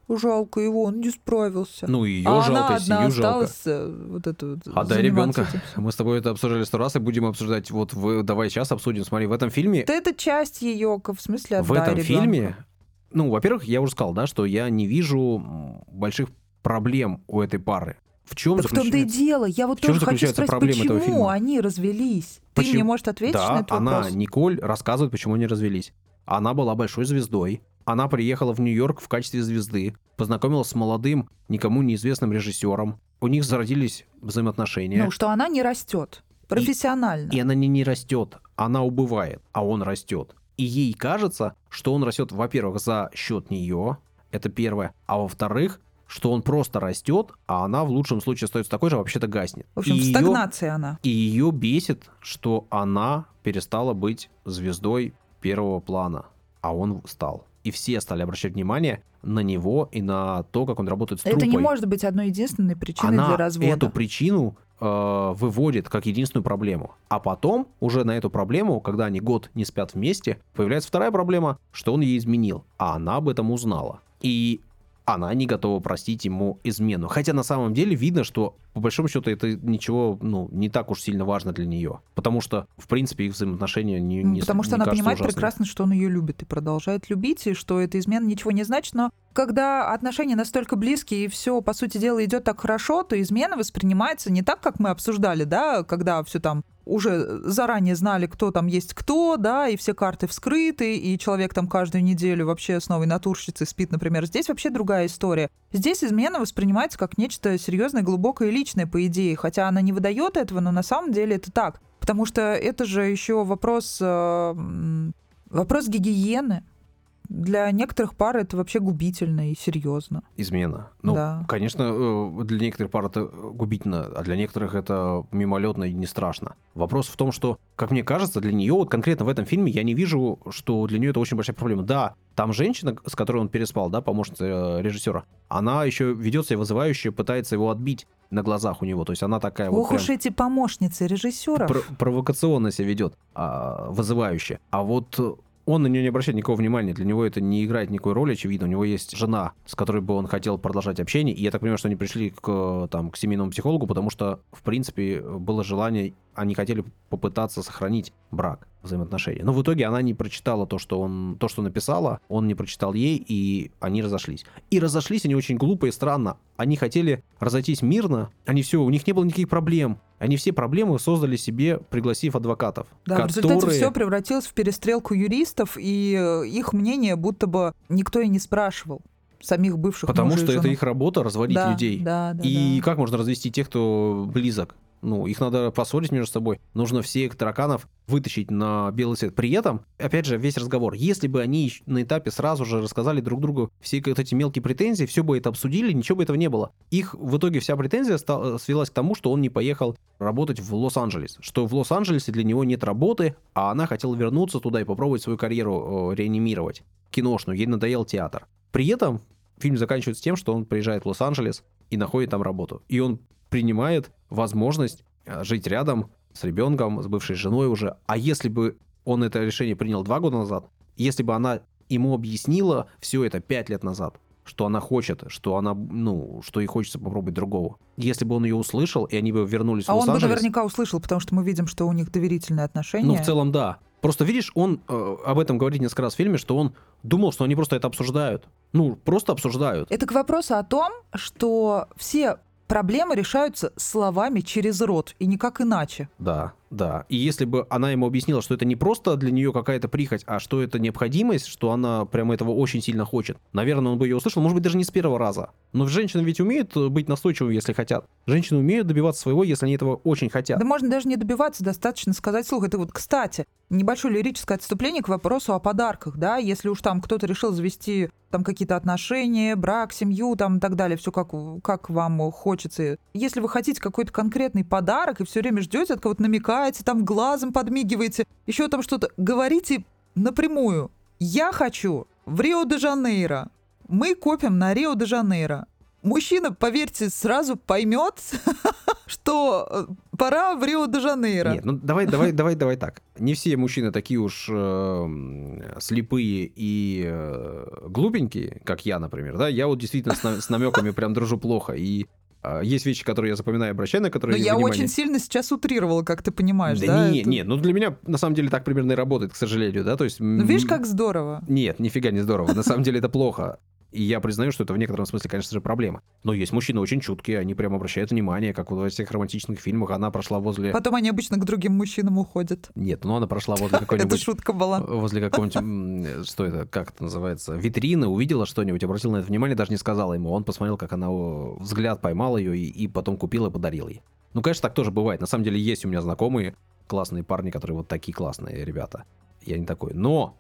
Жалко его, он не справился. Ну, ее а жалко, семью жалко. Вот это вот, а дай ребенка. Мы с тобой это обсуждали сто раз и будем обсуждать. Вот вы, давай сейчас обсудим. Смотри, в этом фильме... Да это часть ее, в смысле, отдай ребенка. В этом ребенка. фильме... Ну, во-первых, я уже сказал, да, что я не вижу больших проблем у этой пары. В чем так заключается... в том-то и дело. Я вот в тоже хочу спросить, почему они развелись? Почему? Ты мне, может, ответишь да, на этот она, вопрос? Да, она, Николь, рассказывает, почему они развелись. Она была большой звездой. Она приехала в Нью-Йорк в качестве звезды, познакомилась с молодым, никому неизвестным режиссером. У них зародились взаимоотношения. Ну, что она не растет профессионально. И, и она не, не растет, она убывает, а он растет. И ей кажется, что он растет, во-первых, за счет нее, это первое, а во-вторых, что он просто растет, а она в лучшем случае остается такой же, а вообще-то гаснет. В общем, и стагнация ее, она. И ее бесит, что она перестала быть звездой первого плана, а он стал. И все стали обращать внимание на него и на то, как он работает с труппой. Это не может быть одной единственной причиной Она для развода. Она эту причину э, выводит как единственную проблему. А потом уже на эту проблему, когда они год не спят вместе, появляется вторая проблема, что он ей изменил. А она об этом узнала. И она не готова простить ему измену. Хотя на самом деле видно, что по большому счету это ничего, ну, не так уж сильно важно для нее. Потому что, в принципе, их взаимоотношения не, не Потому что не она понимает ужасными. прекрасно, что он ее любит и продолжает любить, и что эта измена ничего не значит. Но когда отношения настолько близкие, и все, по сути дела, идет так хорошо, то измена воспринимается не так, как мы обсуждали, да, когда все там уже заранее знали, кто там есть кто, да, и все карты вскрыты, и человек там каждую неделю вообще с новой натурщицей спит, например. Здесь вообще другая история. Здесь измена воспринимается как нечто серьезное, глубокое и личное, по идее. Хотя она не выдает этого, но на самом деле это так. Потому что это же еще вопрос, вопрос гигиены. Для некоторых пар это вообще губительно и серьезно. Измена. Ну, да. Конечно, для некоторых пар это губительно, а для некоторых это мимолетно и не страшно. Вопрос в том, что, как мне кажется, для нее, вот конкретно в этом фильме, я не вижу, что для нее это очень большая проблема. Да, там женщина, с которой он переспал, да, помощница режиссера, она еще ведет себя вызывающе, пытается его отбить на глазах у него. То есть она такая Ох вот. Ох уж эти помощницы режиссеров. Пр- провокационно себя ведет, вызывающе. А вот. Он на нее не обращает никакого внимания, для него это не играет никакой роли, очевидно. У него есть жена, с которой бы он хотел продолжать общение, и я так понимаю, что они пришли к, там, к семейному психологу, потому что, в принципе, было желание, они хотели попытаться сохранить брак, взаимоотношения. Но в итоге она не прочитала то, что он, то, что написала, он не прочитал ей, и они разошлись. И разошлись они очень глупо и странно. Они хотели разойтись мирно, они все, у них не было никаких проблем. Они все проблемы создали себе, пригласив адвокатов. Да, которые... в результате все превратилось в перестрелку юристов, и их мнение будто бы никто и не спрашивал. Самих бывших Потому мужей, что это их работа, разводить да, людей. Да, да, и да. Как можно развести тех, кто близок? Ну, их надо поссорить между собой. Нужно всех тараканов вытащить на белый свет. При этом, опять же, весь разговор. Если бы они на этапе сразу же рассказали друг другу все вот эти мелкие претензии, все бы это обсудили, ничего бы этого не было. Их в итоге вся претензия стала, свелась к тому, что он не поехал работать в Лос-Анджелес. Что в Лос-Анджелесе для него нет работы, а она хотела вернуться туда и попробовать свою карьеру э, реанимировать. Киношную. Ей надоел театр. При этом фильм заканчивается тем, что он приезжает в Лос-Анджелес и находит там работу. И он принимает возможность жить рядом с ребенком, с бывшей женой уже. А если бы он это решение принял два года назад, если бы она ему объяснила все это пять лет назад, что она хочет, что она, ну, что ей хочется попробовать другого. Если бы он ее услышал, и они бы вернулись а в Лос-Анджелес... А он бы наверняка услышал, потому что мы видим, что у них доверительные отношения. Ну, в целом, да. Просто, видишь, он э, об этом говорит несколько раз в фильме, что он думал, что они просто это обсуждают. Ну, просто обсуждают. Это к вопросу о том, что все... проблемы решаются словами через рот, и никак иначе. Да, Да. И если бы она ему объяснила, что это не просто для нее какая-то прихоть, а что это необходимость, что она прям этого очень сильно хочет, наверное, он бы ее услышал, может быть, даже не с первого раза. Но женщины ведь умеют быть настойчивыми, если хотят. Женщины умеют добиваться своего, если они этого очень хотят. Да можно даже не добиваться, достаточно сказать вслух. Это вот, кстати, небольшое лирическое отступление к вопросу о подарках, да, если уж там кто-то решил завести там какие-то отношения, брак, семью, там и так далее, все как, как вам хочется. Если вы хотите какой-то конкретный подарок и все время ждете, от кого-то намекаете, там глазом подмигиваете, еще там что-то, говорите напрямую. Я хочу в Рио-де-Жанейро. Мы копим на Рио-де-Жанейро. Мужчина, поверьте, сразу поймет, что пора в Рио-де-Жанейро. Нет, ну давай, давай, давай, давай так. Не все мужчины такие уж э, слепые и э, глупенькие, как я, например. Да, я вот действительно с, на- с намеками прям дружу плохо. И э, есть вещи, которые я запоминаю, обращаю на которые. Но я внимание... очень сильно сейчас утрировала, как ты понимаешь, да? Да, не, это... не, ну для меня на самом деле так примерно и работает, к сожалению, да, то есть. Ну видишь, как здорово. Нет, нифига не здорово. На самом деле это плохо. И я признаю, что это в некотором смысле, конечно же, проблема. Но есть мужчины очень чуткие, они прям обращают внимание, как во всех романтичных фильмах. Она прошла возле... Потом они обычно к другим мужчинам уходят. Нет, ну она прошла возле какой-нибудь... Это шутка была. Возле какого-нибудь... Что это? Как это называется? Витрины, увидела что-нибудь, обратила на это внимание, даже не сказала ему. Он посмотрел, как она взгляд поймала ее и потом купила и подарила ей. Ну, конечно, так тоже бывает. На самом деле есть у меня знакомые классные парни, которые вот такие классные ребята. Я не такой. Но...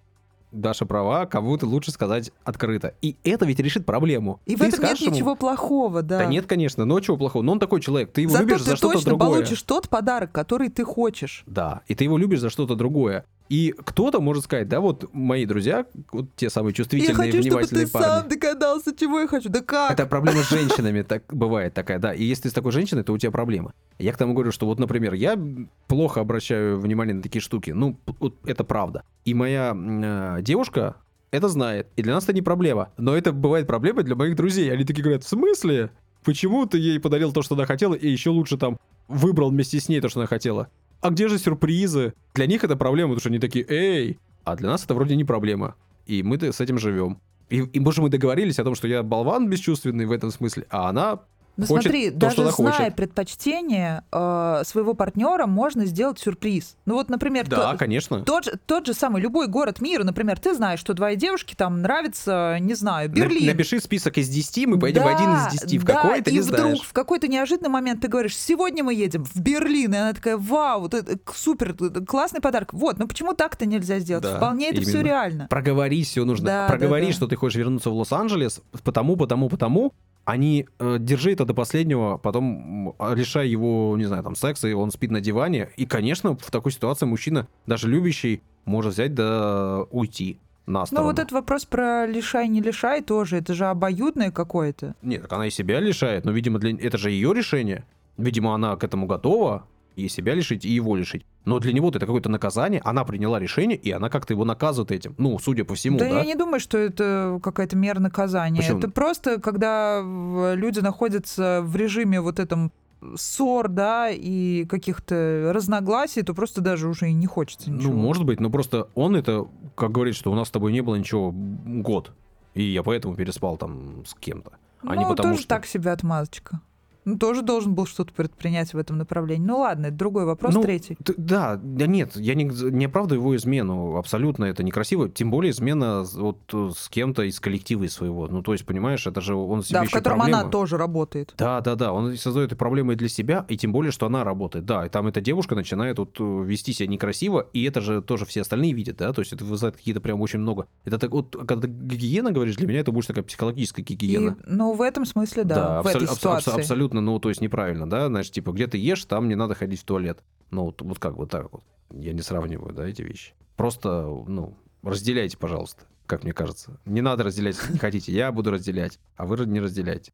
Даша права, кому-то лучше сказать открыто. И это ведь решит проблему. И ты в этом нет ничего ему... плохого, да. Да нет, конечно, но чего плохого. Но он такой человек, ты его Зато любишь ты за что-то другое. Зато ты точно получишь тот подарок, который ты хочешь. Да, и ты его любишь за что-то другое. И кто-то может сказать, да, вот мои друзья, вот те самые чувствительные, внимательные парни. Я хочу, чтобы ты парни. сам догадался, чего я хочу, да как? Это проблема с женщинами, так бывает такая, да. И если ты с такой женщиной, то у тебя проблема. Я к тому говорю, что вот, например, я плохо обращаю внимание на такие штуки. Ну, вот это правда. И моя э, девушка это знает. И для нас это не проблема. Но это бывает проблемой для моих друзей. Они такие говорят, в смысле? Почему ты ей подарил то, что она хотела, и еще лучше там выбрал вместе с ней то, что она хотела? А где же сюрпризы? Для них это проблема, потому что они такие, эй, а для нас это вроде не проблема. И мы с этим живем. И, и может, мы договорились о том, что я болван бесчувственный в этом смысле, а она ну, хочет смотри, то, что она хочет. Ну смотри, даже зная предпочтение э, своего партнера, можно сделать сюрприз. Ну вот, например, да, то, конечно. Тот, тот же самый, любой город мира, например, ты знаешь, что твоей девушке там нравится, не знаю, Берлин. Напиши список из десяти, мы поедем да, в один из десяти, в да, какой-то не знаешь. Да, и вдруг в какой-то неожиданный момент ты говоришь, сегодня мы едем в Берлин, и она такая, вау, это супер, классный подарок. Вот, ну почему так-то нельзя сделать? Да, вполне это именно. Все реально. Проговори все нужно. Да, Проговори, да, да. что ты хочешь вернуться в Лос-Анджелес, потому, потому, потому. Они э, держи это до последнего, потом лишай его, не знаю, там, секса, и он спит на диване. И, конечно, в такой ситуации мужчина, даже любящий, может взять да уйти на сторону. Ну, вот этот вопрос про лишай-не лишай тоже, это же обоюдное какое-то. Нет, так она и себя лишает, но, видимо, для... это же ее решение. Видимо, она к этому готова, и себя лишить, и его лишить. Но для него-то это какое-то наказание, она приняла решение, и она как-то его наказывает этим. Ну, судя по всему, да. Да, я не думаю, что это какая-то мера наказания. Почему? Это просто, когда люди находятся в режиме вот этом ссор, да, и каких-то разногласий, то просто даже уже и не хочется ничего. Ну, может быть, но просто он это, как говорит, что у нас с тобой не было ничего год, и я поэтому переспал там с кем-то. А ну, не потому, тоже что... так себе отмазочка. Ну, тоже должен был что-то предпринять в этом направлении. Ну, ладно, это другой вопрос, ну, третий. Т- да, да, нет, я не, не оправдываю его измену. Абсолютно это некрасиво. Тем более измена вот с кем-то из коллектива из своего. Ну, то есть, понимаешь, это же он себе да, еще в котором проблема. Она тоже работает. Да, да, да. Он создает и проблемы для себя, и тем более, что она работает. Да, и там эта девушка начинает вот вести себя некрасиво, и это же тоже все остальные видят, да? То есть, это вызывает какие-то прям очень много. Это так вот, когда ты гигиена говоришь, для меня это больше такая психологическая гигиена. И, ну, в этом смысле, да, да в абсол- этой абсол- ситуации. Абсол- абсолютно. Ну, то есть неправильно, да, значит, типа, где ты ешь, там не надо ходить в туалет. Ну, вот, вот как вот так вот. Я не сравниваю, да, эти вещи. Просто, ну, разделяйте, пожалуйста, как мне кажется. Не надо разделять, если не хотите. Я буду разделять, а вы не разделяйте.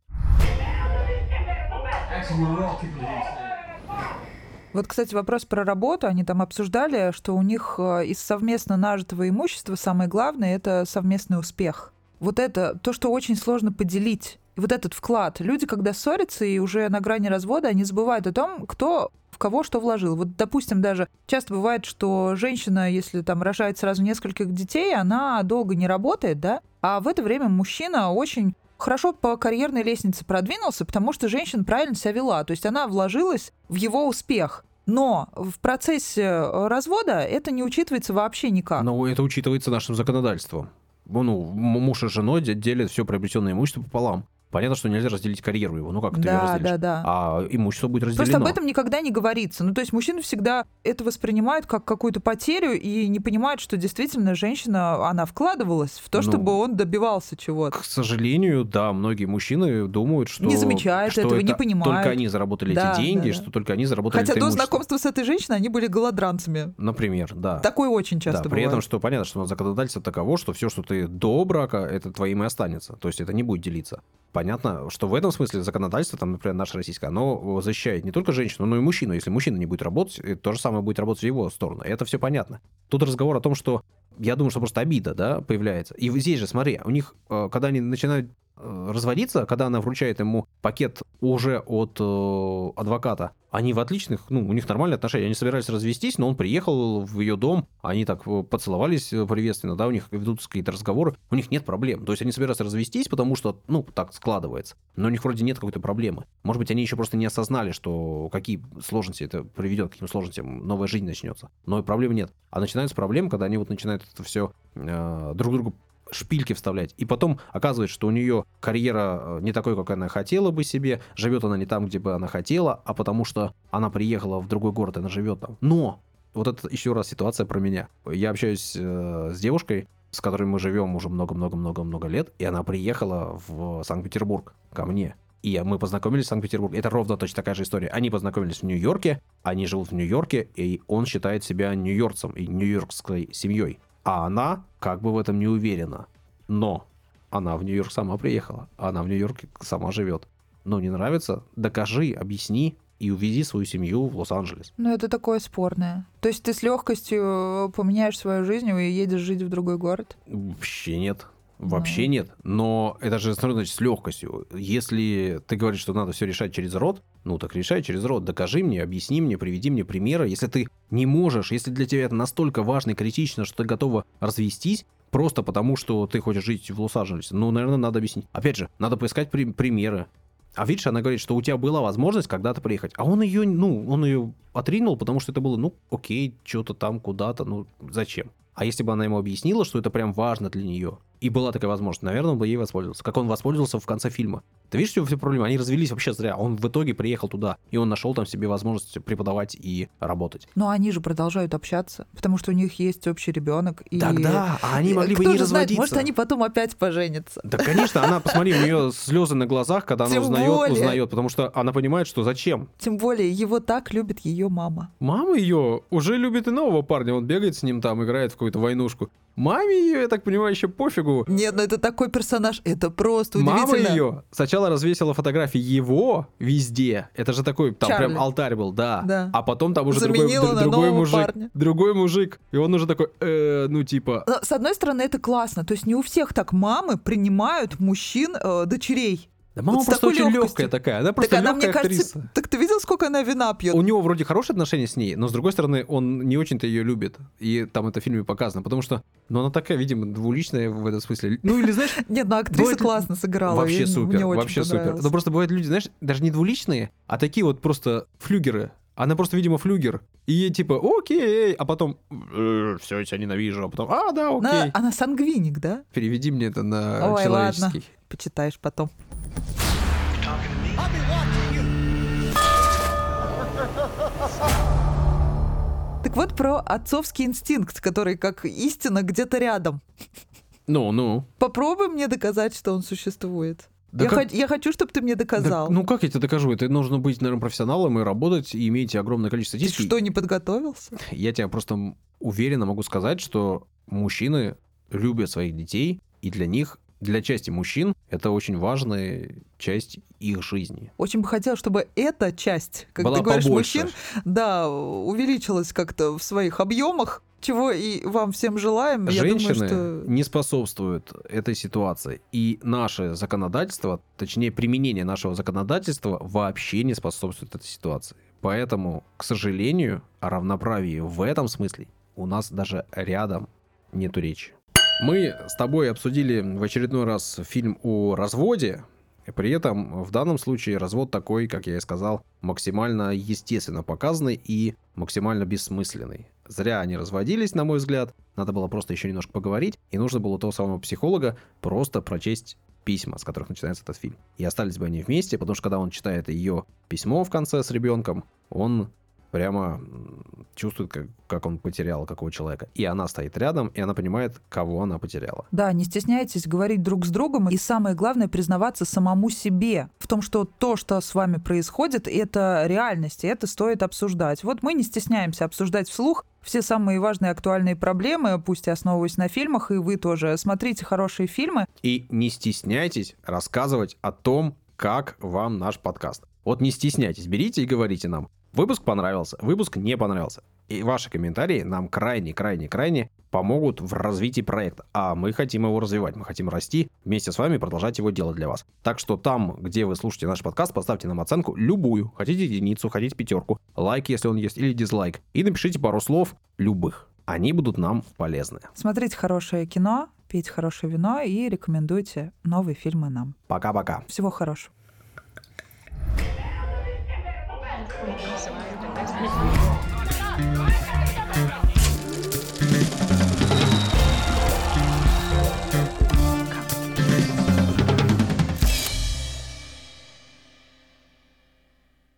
Вот, кстати, вопрос про работу. Они там обсуждали, что у них из совместно нажитого имущества самое главное — это совместный успех. Вот это то, что очень сложно поделить. Вот этот вклад. Люди, когда ссорятся и уже на грани развода, они забывают о том, кто в кого что вложил. Вот, допустим, даже часто бывает, что женщина, если там рожает сразу нескольких детей, она долго не работает, да? А в это время мужчина очень хорошо по карьерной лестнице продвинулся, потому что женщина правильно себя вела. То есть она вложилась в его успех. Но в процессе развода это не учитывается вообще никак. Но это учитывается нашим законодательством. Ну, муж и жена делят все приобретенное имущество пополам. Понятно, что нельзя разделить карьеру его. Ну как ты да, ее разделишь? Да, да. А имущество будет разделено. Просто об этом никогда не говорится. Ну то есть мужчина всегда это воспринимает как какую-то потерю и не понимает, что действительно женщина, она вкладывалась в то, ну, чтобы он добивался чего-то. К сожалению, да, многие мужчины думают, что... Не замечают что этого, это не понимают. Только они заработали да, эти деньги, да, да. что только они заработали Хотя это имущество. Хотя до знакомства с этой женщиной они были голодранцами. Например, да. Такое очень часто да, бывает. При этом, что понятно, что законодательство таково, что все, что ты до брака, это твоим и останется. То есть это не будет делиться. Понятно, что в этом смысле законодательство, там, например, наше российское, оно защищает не только женщину, но и мужчину. Если мужчина не будет работать, то же самое будет работать в его сторону. Это все понятно. Тут разговор о том, что я думаю, что просто обида, да, появляется. И здесь же, смотри, у них, когда они начинают разводиться, когда она вручает ему пакет уже от э, адвоката, они в отличных, ну, у них нормальные отношения, они собирались развестись, но он приехал в ее дом, они так поцеловались приветственно, да, у них ведутся какие-то разговоры, у них нет проблем, то есть они собираются развестись, потому что, ну, так складывается, но у них вроде нет какой-то проблемы, может быть, они еще просто не осознали, что какие сложности это приведет, к каким сложностям новая жизнь начнется, но и проблем нет, а начинаются проблемы, когда они вот начинают это все э, друг другу шпильки вставлять. И потом оказывается, что у нее карьера не такой, как она хотела бы себе, живет она не там, где бы она хотела, а потому что она приехала в другой город, она живет там. Но! Вот это еще раз ситуация про меня. Я общаюсь э, с девушкой, с которой мы живем уже много-много-много-много лет, и она приехала в Санкт-Петербург ко мне. И мы познакомились в Санкт-Петербурге. Это ровно точно такая же история. Они познакомились в Нью-Йорке, они живут в Нью-Йорке, и он считает себя нью-йоркцем и нью-йоркской семьей. А она как бы в этом не уверена. Но она в Нью-Йорк сама приехала. Она в Нью-Йорке сама живет. Но не нравится? Докажи, объясни и увези свою семью в Лос-Анджелес. Ну, это такое спорное. То есть ты с легкостью поменяешь свою жизнь и едешь жить в другой город? Вообще нет. Вообще ну. нет. Но это же значит с легкостью. Если ты говоришь, что надо все решать через рот, ну так решай через рот. Докажи мне, объясни мне, приведи мне примеры. Если ты не можешь, если для тебя это настолько важно и критично, что ты готова развестись просто потому, что ты хочешь жить в Лос-Анджелесе, ну, наверное, надо объяснить. Опять же, надо поискать при- примеры. А видишь, она говорит, что у тебя была возможность когда-то приехать, а он ее, ну, он ее отринул, потому что это было, ну, окей, что-то там, куда-то, ну, зачем? А если бы она ему объяснила, что это прям важно для нее, и была такая возможность, наверное, он бы ей воспользовался. Как он воспользовался в конце фильма. Ты видишь, что все проблемы? Они развелись вообще зря. Он в итоге приехал туда, и он нашел там себе возможность преподавать и работать. Но они же продолжают общаться, потому что у них есть общий ребенок. И... Тогда, а они могли и... бы не разводиться. Знает, может, они потом опять поженятся. Да, конечно, она, посмотри, у нее слезы на глазах, когда она узнает, узнает, потому что она понимает, что зачем. Тем более, его так любит ее мама. Мама ее уже любит и нового парня. Он бегает с ним там, играет в какую-то войнушку. Маме ее, я так понимаю, еще пофигу. Нет, ну это такой персонаж, это просто удивительно. Мама ее сначала развесила фотографии его везде. Это же такой, там Чарли. Прям алтарь был, да. да. А потом там уже другой, д- другой мужик. Парня. Другой мужик. И он уже такой, э, ну типа... Но, с одной стороны, это классно. То есть не у всех так мамы принимают мужчин, э, дочерей. Да мама вот просто очень легкостью. Легкая такая. Она просто так она, легкая мне кажется, актриса. Так ты видел, сколько она вина пьет? У него вроде хорошие отношения с ней, но с другой стороны, он не очень-то ее любит. И там это в фильме показано. Потому что, ну, она такая, видимо, двуличная в этом смысле. Ну, или знаешь... Нет, ну актриса классно сыграла. Вообще супер, вообще супер. Но просто бывают люди, знаешь, даже не двуличные, а такие вот просто флюгеры. Она просто, видимо, флюгер. И ей типа, окей, а потом, э, все, я тебя ненавижу, а потом, а, да, окей. Она, она сангвиник, да? Переведи мне это на Ой, человеческий. Ладно. Почитаешь потом. Так вот про отцовский инстинкт, который как истина где-то рядом. Ну, ну. Попробуй мне доказать, что он существует. Да я, как... х... я хочу, чтобы ты мне доказал. Да, ну как я тебе докажу? Это нужно быть, наверное, профессионалом и работать, и иметь огромное количество действий. Ты что, не подготовился? Я тебе просто уверенно могу сказать, что мужчины любят своих детей, и для них... Для части мужчин это очень важная часть их жизни. Очень бы хотелось, чтобы эта часть, как была ты говоришь, побольше. Мужчин, да, увеличилась как-то в своих объемах, чего и вам всем желаем. Женщины Я думаю, что... не способствуют этой ситуации. И наше законодательство, точнее, применение нашего законодательства вообще не способствует этой ситуации. Поэтому, к сожалению, о равноправии в этом смысле у нас даже рядом нету речи. Мы с тобой обсудили в очередной раз фильм о разводе. При этом в данном случае развод такой, как я и сказал, максимально естественно показанный и максимально бессмысленный. Зря они разводились, на мой взгляд. Надо было просто еще немножко поговорить, и нужно было у того самого психолога просто прочесть письма, с которых начинается этот фильм. И остались бы они вместе, потому что когда он читает ее письмо в конце с ребенком, он прямо чувствует, как, как он потерял какого человека. И она стоит рядом, и она понимает, кого она потеряла. Да, не стесняйтесь говорить друг с другом, и самое главное, признаваться самому себе в том, что то, что с вами происходит, это реальность, и это стоит обсуждать. Вот мы не стесняемся обсуждать вслух все самые важные актуальные проблемы, пусть и основываясь на фильмах, и вы тоже. Смотрите хорошие фильмы. И не стесняйтесь рассказывать о том, как вам наш подкаст. Вот не стесняйтесь, берите и говорите нам. Выпуск понравился, выпуск не понравился. И ваши комментарии нам крайне-крайне-крайне помогут в развитии проекта. А мы хотим его развивать, мы хотим расти вместе с вами, продолжать его делать для вас. Так что там, где вы слушаете наш подкаст, поставьте нам оценку любую. Хотите единицу, хотите пятерку, лайк, если он есть, или дизлайк. И напишите пару слов любых. Они будут нам полезны. Смотрите хорошее кино, пейте хорошее вино и рекомендуйте новые фильмы нам. Пока-пока. Всего хорошего. Thank you.